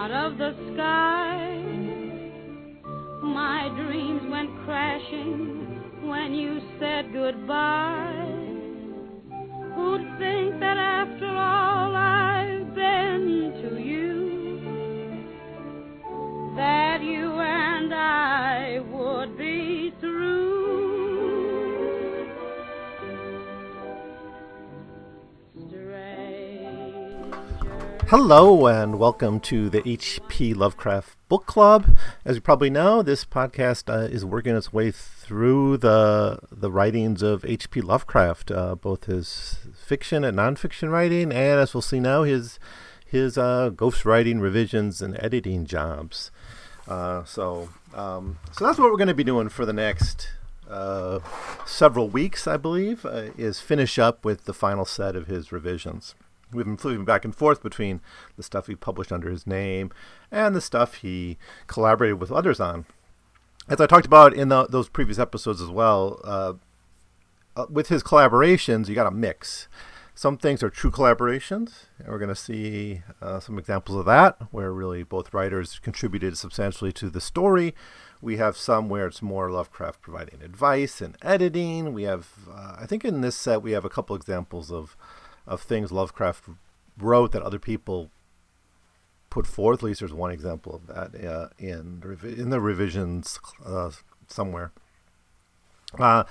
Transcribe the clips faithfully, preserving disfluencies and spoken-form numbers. out of the sky. My dreams went crashing when you said goodbye. Who'd think that after all I've been to you, that you and I would be through? Stranger. Hello and welcome to the H P. Lovecraft Book Club. As you probably know, this podcast uh, is working its way through the the writings of H P. Lovecraft, uh, both his fiction and nonfiction writing, and as we'll see now, his his uh, ghostwriting, revisions, and editing jobs. Uh, so, um, so that's what we're going to be doing for the next uh, several weeks, I believe, uh, is finish up with the final set of his revisions. We've been flipping back and forth between the stuff he published under his name and the stuff he collaborated with others on. As I talked about in the, those previous episodes as well, uh, with his collaborations, you got a mix. Some things are true collaborations, and we're going to see uh, some examples of that, where really both writers contributed substantially to the story. We have some where it's more Lovecraft providing advice and editing. We have, uh, I think in this set, we have a couple examples of of things Lovecraft wrote that other people put forth. At least there's one example of that uh, in, in the revisions uh, somewhere. Uh,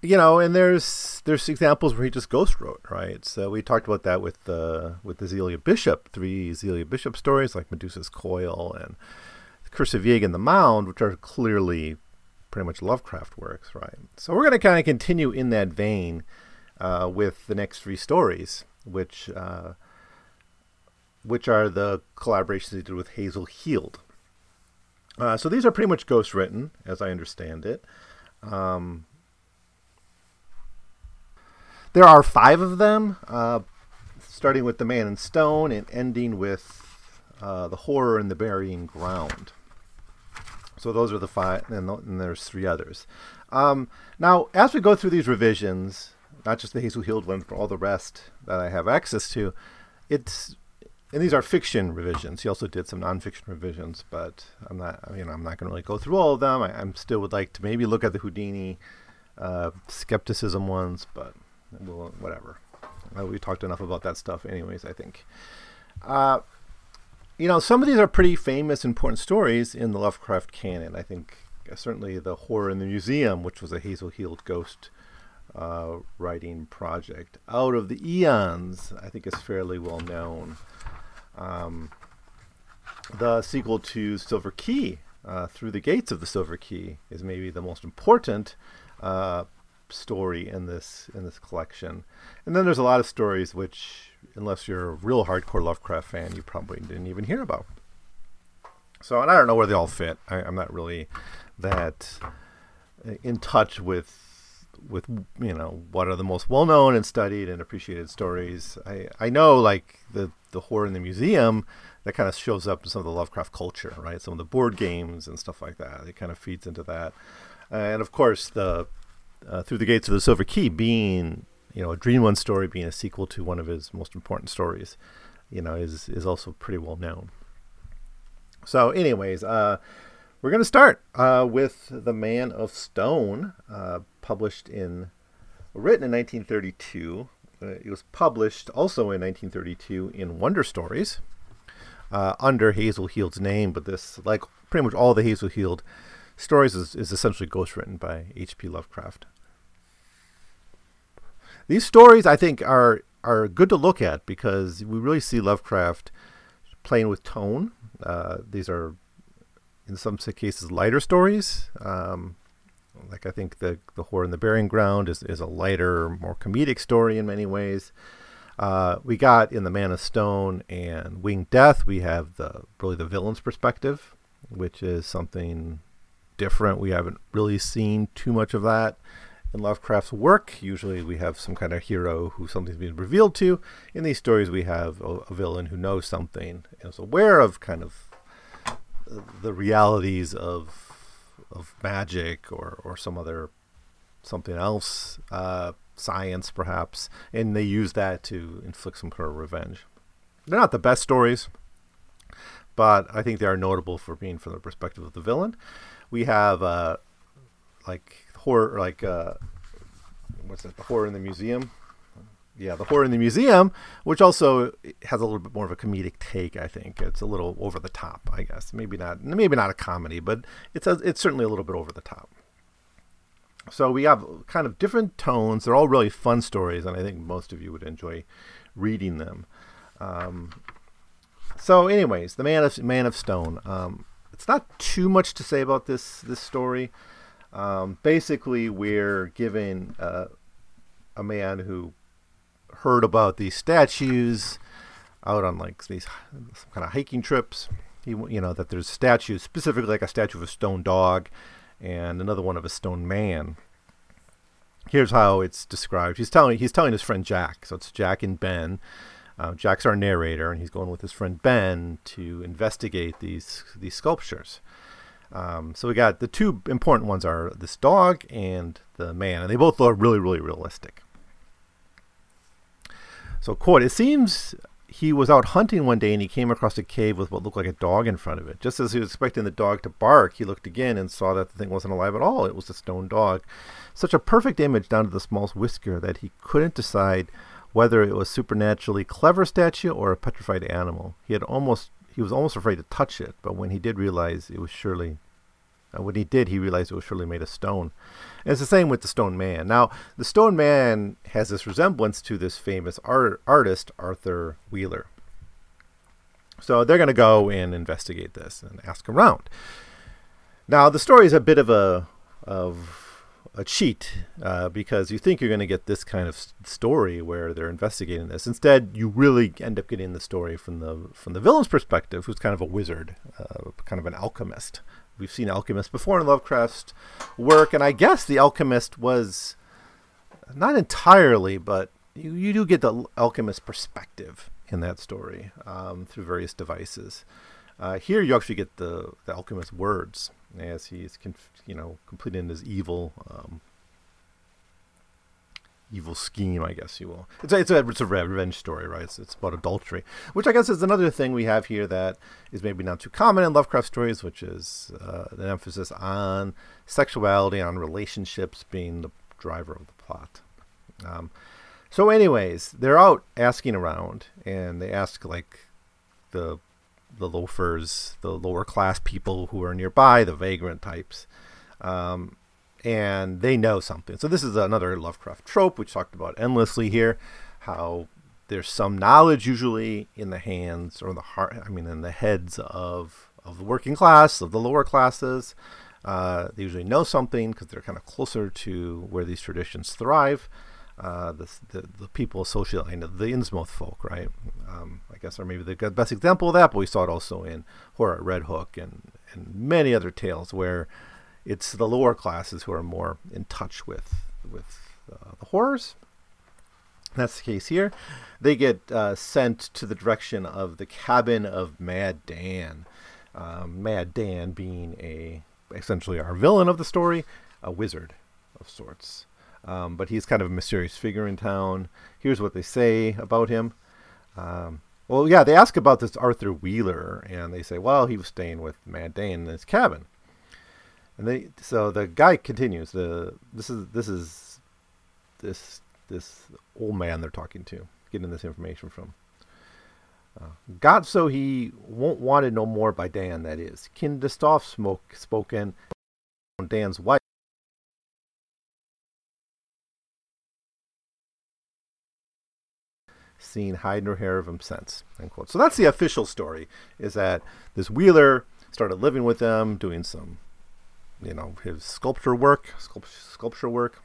you know, and there's there's examples where he just ghost wrote, right? So we talked about that with the, with the Zealia Bishop, three Zealia Bishop stories like Medusa's Coil and Curse of Yig and The Mound, which are clearly pretty much Lovecraft works, right? So we're going to kind of continue in that vein Uh, with the next three stories, which uh, which are the collaborations he did with Hazel Heald. Uh, so these are pretty much ghostwritten, as I understand it. Um, there are five of them, uh, starting with The Man in Stone and ending with uh, The Horror in the Burying Ground. So those are the five, and, th- and there's three others. Um, now, as we go through these revisions, not just the Hazel Heald one, but all the rest that I have access to. It's, and these are fiction revisions. He also did some nonfiction revisions, but I'm not, you know, I'm not going to really go through all of them. I I'm still would like to maybe look at the Houdini uh, skepticism ones, but we'll, whatever. Uh, we talked enough about that stuff anyways, I think. Uh, you know, some of these are pretty famous, important stories in the Lovecraft canon. I think uh, certainly The Horror in the Museum, which was a Hazel Heald ghost Uh, writing project out of the eons, I think, is fairly well known. Um, the sequel to Silver Key, uh, Through the Gates of the Silver Key, is maybe the most important uh, story in this in this collection. And then there's a lot of stories which, unless you're a real hardcore Lovecraft fan, you probably didn't even hear about. So, and I don't know where they all fit. I, I'm not really that in touch with with you know what are the most well-known and studied and appreciated stories. I, I know like the the Horror in the Museum, that kind of shows up in some of the Lovecraft culture, right? Some of the board games and stuff like that. It kind of feeds into that, uh, and of course the uh, Through the Gates of the Silver Key being you know a Dream One story, being a sequel to one of his most important stories, you know is is also pretty well known. So, anyways, uh, we're gonna start uh, with The Man of Stone. Uh, published in, written in nineteen thirty-two. Uh, it was published also in nineteen thirty-two in Wonder Stories uh, under Hazel Heald's name, but this, like pretty much all the Hazel Heald stories, is, is essentially ghostwritten by H P. Lovecraft. These stories, I think, are, are good to look at because we really see Lovecraft playing with tone. Uh, these are, in some cases, lighter stories. Um, Like I think the the Horror in the Burying Ground is, is a lighter, more comedic story in many ways. Uh, we got in The Man of Stone and Winged Death, we have the really the villain's perspective, which is something different. We haven't really seen too much of that in Lovecraft's work. Usually we have some kind of hero who something's being revealed to. In these stories we have a, a villain who knows something and is aware of kind of the realities of of magic or, or some other, something else, uh, science perhaps, and they use that to inflict some kind of revenge. They're not the best stories, but I think they are notable for being from the perspective of the villain. We have uh, like horror, like uh, what's that? The Horror in the Museum. Yeah, The Horror in the Museum, which also has a little bit more of a comedic take, I think. It's a little over the top, I guess. Maybe not maybe not a comedy, but it's a, it's certainly a little bit over the top. So we have kind of different tones. They're all really fun stories, and I think most of you would enjoy reading them. Um, so anyways, The Man of, Man of Stone. Um, it's not too much to say about this, this story. Um, basically, we're given uh, a man who... heard about these statues out on like these some kind of hiking trips. He, you know, that there's statues, specifically like a statue of a stone dog and another one of a stone man. Here's how it's described. He's telling he's telling his friend Jack. So it's Jack and Ben. Uh, Jack's our narrator, and he's going with his friend Ben to investigate these these sculptures. Um, so we got the two important ones are this dog and the man, and they both look really, really realistic. So, quote, "It seems he was out hunting one day and he came across a cave with what looked like a dog in front of it. Just as he was expecting the dog to bark, he looked again and saw that the thing wasn't alive at all. It was a stone dog. Such a perfect image down to the smallest whisker that he couldn't decide whether it was supernaturally clever statue or a petrified animal. He had almost, he was almost afraid to touch it, but when he did realize it was surely... When he did, he realized it was surely made of stone." And it's the same with the Stone Man. Now, the Stone Man has this resemblance to this famous art, artist, Arthur Wheeler. So they're going to go and investigate this and ask around. Now, the story is a bit of a of a cheat uh, because you think you're going to get this kind of story where they're investigating this. Instead, you really end up getting the story from the from the villain's perspective, who's kind of a wizard, uh, kind of an alchemist. We've seen alchemists before in Lovecraft's work, and I guess the alchemist was not entirely, but you, you do get the alchemist perspective in that story um, through various devices. Uh, here, you actually get the, the alchemist's words as he is, conf- you know, completing his evil, um, evil scheme. I guess you will. It's a, it's a it's a revenge story, right? It's, it's about adultery, which I guess is another thing we have here that is maybe not too common in Lovecraft stories, which is uh, an emphasis on sexuality, on relationships being the driver of the plot. Um, so, anyways, they're out asking around, and they ask like the the loafers, the lower class people who are nearby, the vagrant types. Um, And they know something. So this is another Lovecraft trope, which talked about endlessly here, how there's some knowledge usually in the hands or in the heart, I mean, in the heads of, of the working class, of the lower classes. Uh, they usually know something because they're kind of closer to where these traditions thrive. Uh, the, the the people associated, you know, the Innsmouth folk, right? Um, I guess, or maybe the best example of that, but we saw it also in Horror at Red Hook and, and many other tales where it's the lower classes who are more in touch with with uh, the horrors. That's the case here. They get uh, sent to the direction of the cabin of Mad Dan. Um, Mad Dan being a essentially our villain of the story, a wizard of sorts. Um, but he's kind of a mysterious figure in town. Here's what they say about him. Um, well, yeah, they ask about this Arthur Wheeler, and they say, well, he was staying with Mad Dan in his cabin. And they, so the guy continues. The this is this is this this old man they're talking to, getting this information from. Uh, "Got so he won't want it no more by Dan, that is. Kind of soft smoke spoken on Dan's wife. Seen hide nor hair of him since." End quote. So that's the official story, is that this Wheeler started living with them, doing some, you know, his sculpture work, sculpture work.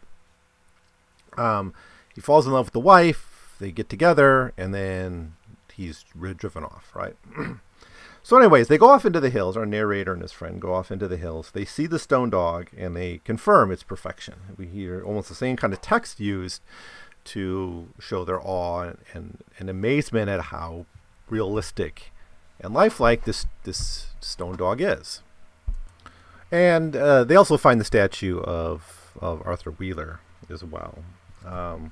Um, he falls in love with the wife. They get together, and then he's driven off, right? So anyways, they go off into the hills. Our narrator and his friend go off into the hills. They see the stone dog, and they confirm its perfection. We hear almost the same kind of text used to show their awe and, and, and amazement at how realistic and lifelike this, this stone dog is. And uh, they also find the statue of, of Arthur Wheeler as well. Um,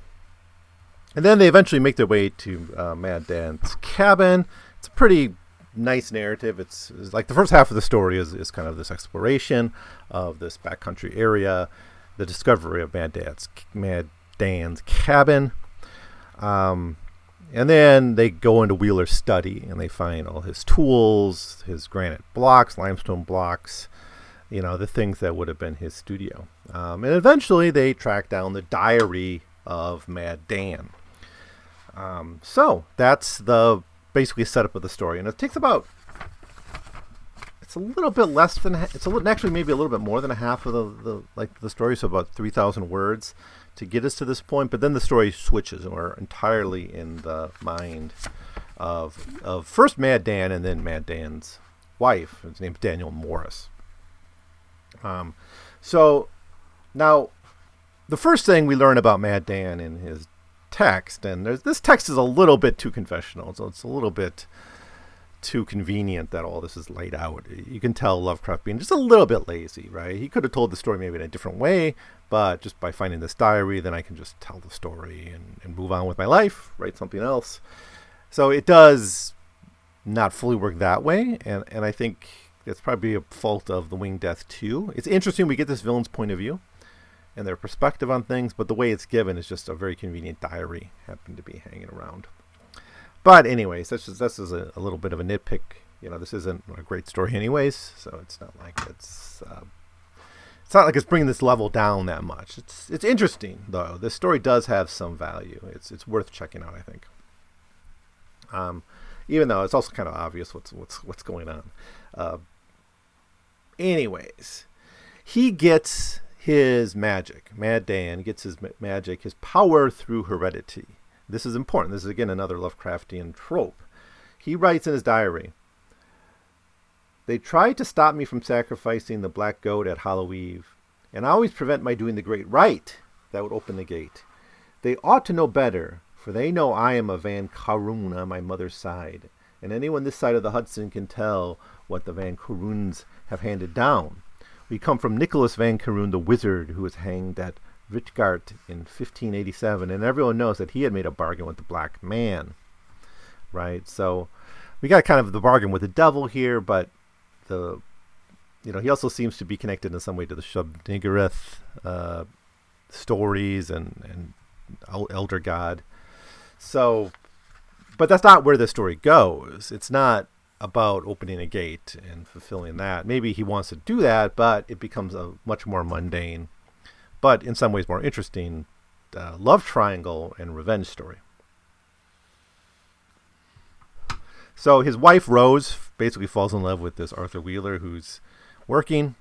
and then they eventually make their way to uh, Mad Dan's cabin. It's a pretty nice narrative. It's, it's like the first half of the story is, is kind of this exploration of this backcountry area, the discovery of Mad Dan's, Mad Dan's cabin. Um, and then they go into Wheeler's study and they find all his tools, his granite blocks, limestone blocks, you know, the things that would have been his studio. Um, and eventually they track down the diary of Mad Dan. Um, so that's the basically setup of the story. And it takes about, it's a little bit less than, it's a little, actually maybe a little bit more than a half of the, the like the story. So about three thousand words to get us to this point. But then the story switches and we're entirely in the mind of, of first Mad Dan and then Mad Dan's wife. His name's Daniel Morris. Um, so now the first thing we learn about Mad Dan in his text, and there's, this text is a little bit too confessional, so it's a little bit too convenient that all this is laid out. You can tell Lovecraft being just a little bit lazy, right? He could have told the story maybe in a different way, but just by finding this diary, then I can just tell the story and, and move on with my life, write something else. So it does not fully work that way, and, and I think it's probably a fault of the Winged Death too. It's interesting we get this villain's point of view and their perspective on things, but the way it's given is just a very convenient diary happened to be hanging around. But anyways, that's just, this is a, a little bit of a nitpick. You know, this isn't a great story anyways, so it's not like it's uh, it's not like it's bringing this level down that much. It's it's interesting though. This story does have some value. It's it's worth checking out, I think. Um, even though it's also kind of obvious what's what's what's going on. Uh, anyways, he gets his magic. Mad Dan gets his ma- magic, his power through heredity. This is important. This is, again, another Lovecraftian trope. He writes in his diary, "They tried to stop me from sacrificing the black goat at Hallow Eve, and I always prevent my doing the great rite that would open the gate. They ought to know better, for they know I am a Van Karoon on my mother's side, and anyone this side of the Hudson can tell what the Van Karoons have handed down. We come from Nicholas van Karoon, the wizard, who was hanged at Ritgart in fifteen eighty-seven, and everyone knows that he had made a bargain with the black man," right? So we got kind of the bargain with the devil here, but the, you know, he also seems to be connected in some way to the Shub-Niggurath uh, stories and and elder god. So, but that's not where the story goes. It's not about opening a gate and fulfilling that. Maybe he wants to do that, but it becomes a much more mundane, but in some ways more interesting, uh, love triangle and revenge story. So his wife Rose basically falls in love with this Arthur Wheeler, who's working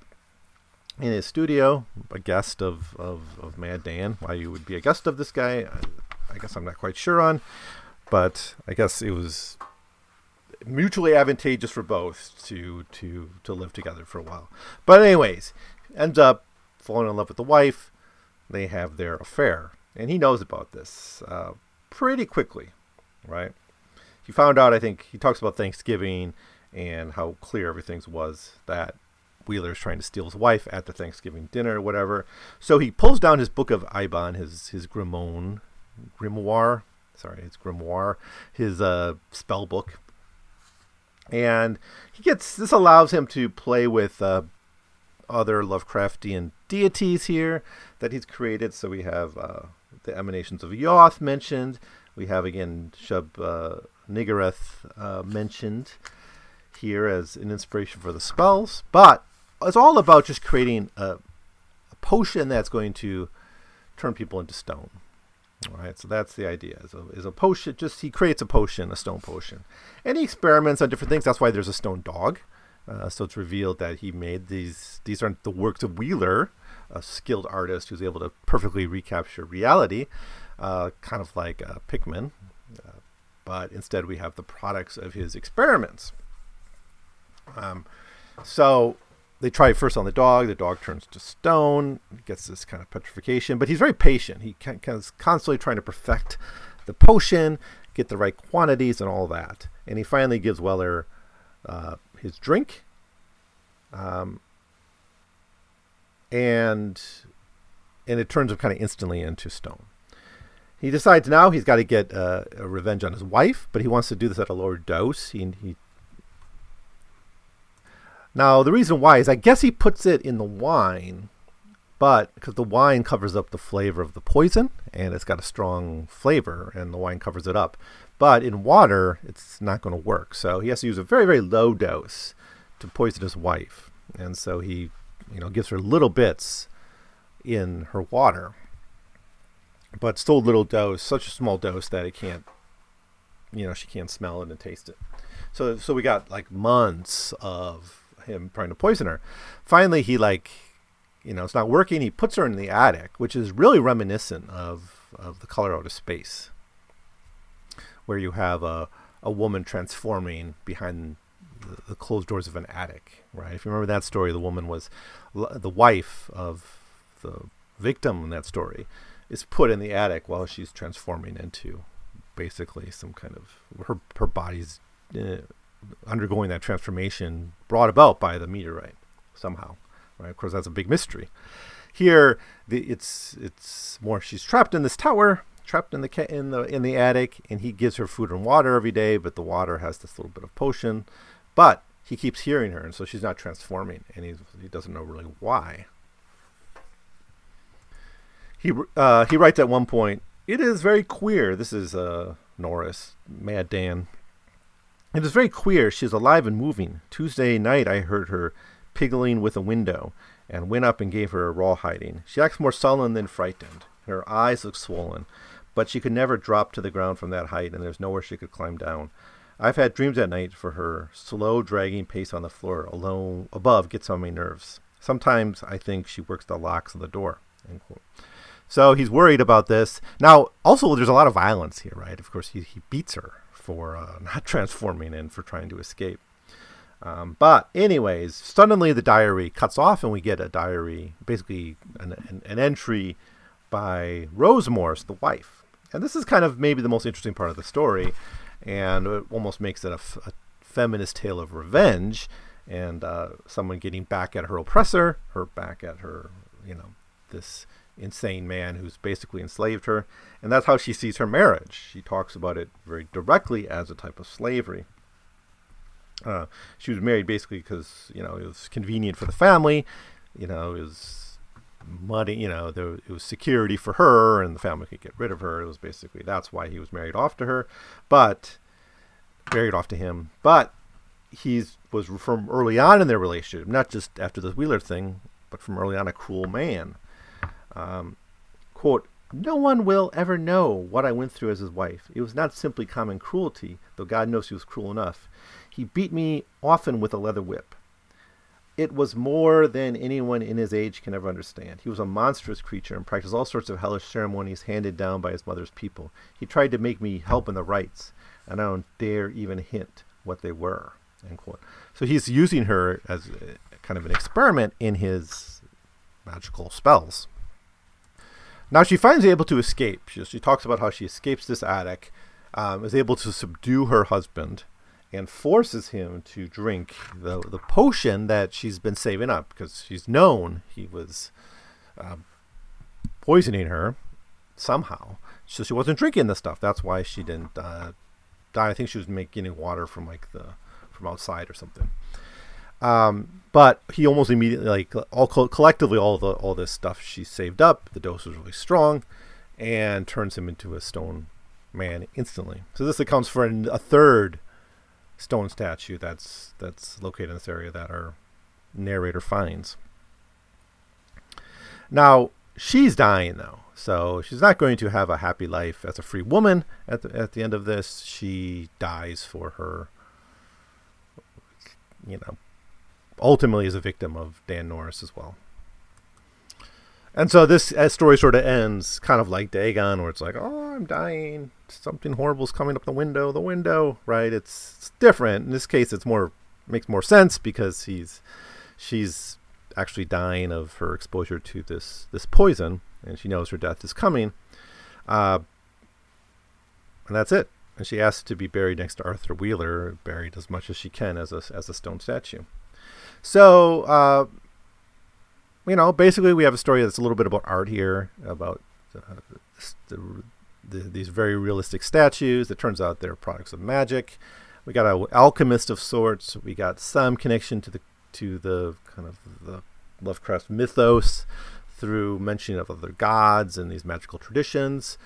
in his studio, a guest of, of, of Mad Dan. Why you would be a guest of this guy, I, I guess I'm not quite sure on, but I guess it was mutually advantageous for both to to to live together for a while. But anyways, ends up falling in love with the wife. They have their affair, and he knows about this uh, pretty quickly, right? He found out, I think, he talks about Thanksgiving and how clear everything was that Wheeler's trying to steal his wife at the Thanksgiving dinner or whatever. So he pulls down his Book of Ibon, his his Grimone, grimoire, sorry, his grimoire, his uh, spell book. And he gets, this allows him to play with uh, other Lovecraftian deities here that he's created. So we have uh, the emanations of Yoth mentioned. We have, again, Shub-Niggurath uh, uh, mentioned here as an inspiration for the spells. But it's all about just creating a, a potion that's going to turn people into stone. All right, so that's the idea. Is a, is a potion, just he creates a potion, a stone potion. And he experiments on different things. That's why there's a stone dog. Uh, so it's revealed that he made these. These aren't the works of Wheeler, a skilled artist who's able to perfectly recapture reality, uh, kind of like uh, Pikmin. Uh, but instead we have the products of his experiments. Um, so they try first on the dog. The dog turns to stone, gets this kind of petrification, but he's very patient. He can, can, is constantly trying to perfect the potion, get the right quantities and all that. And he finally gives Wheeler uh, his drink. Um, and, and it turns him kind of instantly into stone. He decides now he's got to get uh, a revenge on his wife, but he wants to do this at a lower dose. He, he Now, the reason why is I guess he puts it in the wine, but because the wine covers up the flavor of the poison, and it's got a strong flavor, and the wine covers it up. But in water, it's not going to work. So he has to use a very, very low dose to poison his wife. And so he, you know, gives her little bits in her water, but still little dose, such a small dose that it can't, you know, she can't smell it and taste it. So, so we got like months of him trying to poison her. Finally, he like, you know, it's not working. He puts her in the attic, which is really reminiscent of, of the Color Out of Space, where you have a, a woman transforming behind the, the closed doors of an attic, right? If you remember that story, the woman was the wife of the victim in that story is put in the attic while she's transforming into basically some kind of her, her body's uh, undergoing that transformation brought about by the meteorite somehow, right? Of course, that's a big mystery. Here, the, it's it's more she's trapped in this tower, trapped in the in the in the attic, and he gives her food and water every day, but the water has this little bit of potion. But he keeps hearing her, and so she's not transforming, and he he doesn't know really why. He uh, he writes at one point, "It is very queer." This is uh, Norris, Mad Dan. "It is very queer. She is alive and moving. Tuesday night I heard her piggling with a window, and went up and gave her a raw hiding. She acts more sullen than frightened. Her eyes look swollen, but she could never drop to the ground from that height, and there's nowhere she could climb down. I've had dreams at night for her slow, dragging pace on the floor, alone above gets on my nerves. Sometimes I think she works the locks of the door." End quote. So he's worried about this. Now, also, there's a lot of violence here, right? Of course, he, he beats her for uh, not transforming and for trying to escape. Um, but anyways, suddenly the diary cuts off, and we get a diary, basically an, an, an entry by Rose Morris, the wife. And this is kind of maybe the most interesting part of the story, and it almost makes it a, f- a feminist tale of revenge and uh, someone getting back at her oppressor, her back at her, you know, this insane man who's basically enslaved her. And that's how she sees her marriage. She talks about it very directly as a type of slavery. Uh, she was married basically because, you know, it was convenient for the family, you know, it was money, you know, there, it was security for her, and the family could get rid of her. It was basically, that's why he was married off to her, but married off to him. But he's was from early on in their relationship, not just after this Wheeler thing, but from early on, a cruel man. Um, quote, "No one will ever know what I went through as his wife. It was not simply common cruelty, though God knows he was cruel enough. He beat me often with a leather whip. It was more than anyone in his age can ever understand. He was a monstrous creature and practiced all sorts of hellish ceremonies handed down by his mother's people. He tried to make me help in the rites, and I don't dare even hint what they were." End quote. So he's using her as a, kind of an experiment in his magical spells. Now she finally is able to escape. She, she talks about how she escapes this attic, um, is able to subdue her husband, and forces him to drink the the potion that she's been saving up, because she's known he was uh, poisoning her somehow. So she wasn't drinking the stuff. That's why she didn't uh, die. I think she was making water from like the from outside or something. Um, but he almost immediately, like all co- collectively, all the all this stuff she saved up. The dose was really strong, and turns him into a stone man instantly. So this accounts for an, a third stone statue that's that's located in this area that our narrator finds. Now she's dying though, so she's not going to have a happy life as a free woman. At the at the end of this, she dies for her, you know, ultimately is a victim of Dan Norris as well. And so this as story sort of ends kind of like Dagon, where it's like, oh, I'm dying. Something horrible's coming up the window, the window, right? It's, it's different. In this case, it's more makes more sense because he's she's actually dying of her exposure to this, this poison, and she knows her death is coming. Uh, and that's it. And she asks to be buried next to Arthur Wheeler, buried as much as she can as a, as a stone statue. So, uh, you know, basically we have a story that's a little bit about art here, about uh, the, the, these very realistic statues. It turns out they're products of magic. We got an alchemist of sorts. We got some connection to the to the kind of the Lovecraft mythos through mentioning of other gods and these magical traditions.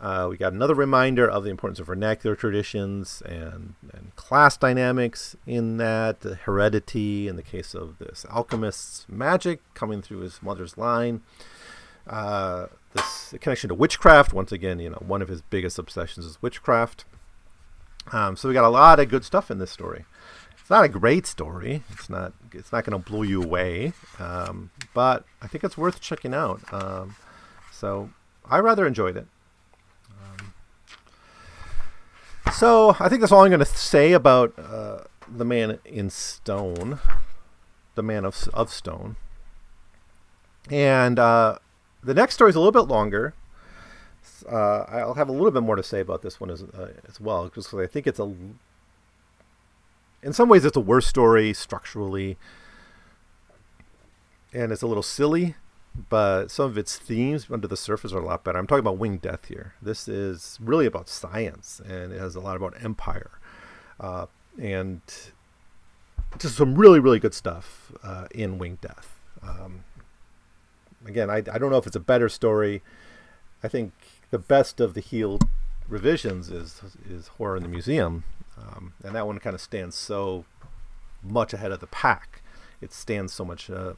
Uh, we got another reminder of the importance of vernacular traditions and, and class dynamics in that, the heredity in the case of this alchemist's magic coming through his mother's line. Uh, this connection to witchcraft, once again, you know, one of his biggest obsessions is witchcraft. Um, so we got a lot of good stuff in this story. It's not a great story. It's not. It's not going to blow you away. Um, but I think it's worth checking out. Um, so I rather enjoyed it. Um, so I think that's all I'm going to say about uh, The Man in Stone, The Man of of Stone. And uh, the next story is a little bit longer. Uh, I'll have a little bit more to say about this one as uh, as well, because I think it's a. In some ways, it's a worse story structurally, and it's a little silly, but some of its themes under the surface are a lot better. I'm talking about Winged Death here. This is really about science, and it has a lot about empire, uh, and just some really, really good stuff uh, in Winged Death. Um, again, I, I don't know if it's a better story. I think the best of the Heald revisions is is Horror in the Museum. Um, and that one kind of stands so much ahead of the pack. It stands so much, uh,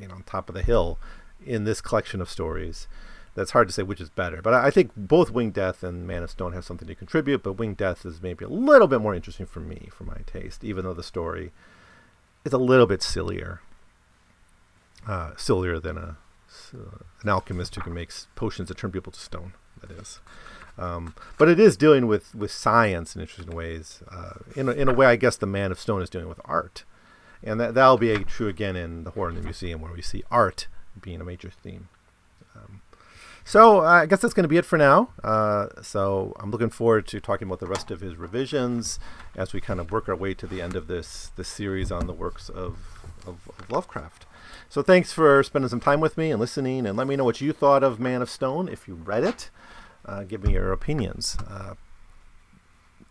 you know, on top of the hill in this collection of stories. That's hard to say which is better. But I, I think both Winged Death and Man of Stone have something to contribute. But Winged Death is maybe a little bit more interesting for me, for my taste, even though the story is a little bit sillier, uh, sillier than a uh, an alchemist who can make potions that turn people to stone. That is. Um, but it is dealing with, with science in interesting ways. Uh, in, a, in a way, I guess the Man of Stone is dealing with art. And that, that'll be true again in The Horror in the Museum, where we see art being a major theme. Um, so uh, I guess that's going to be it for now. Uh, so I'm looking forward to talking about the rest of his revisions as we kind of work our way to the end of this, this series on the works of, of, of Lovecraft. So thanks for spending some time with me and listening. And let me know what you thought of Man of Stone if you read it. Uh, give me your opinions. Uh,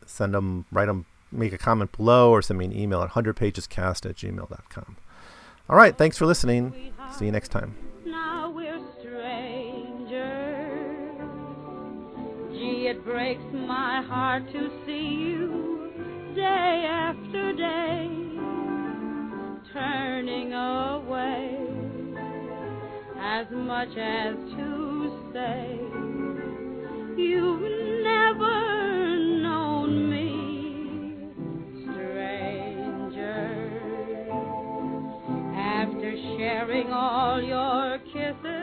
send them, write them, make a comment below, or send me an email at one hundred pages cast at gmail dot com. All right, thanks for listening. See you next time. Now we're strangers. Gee, it breaks my heart to see you day after day, turning away as much as to say. You've never known me, stranger. After sharing all your kisses,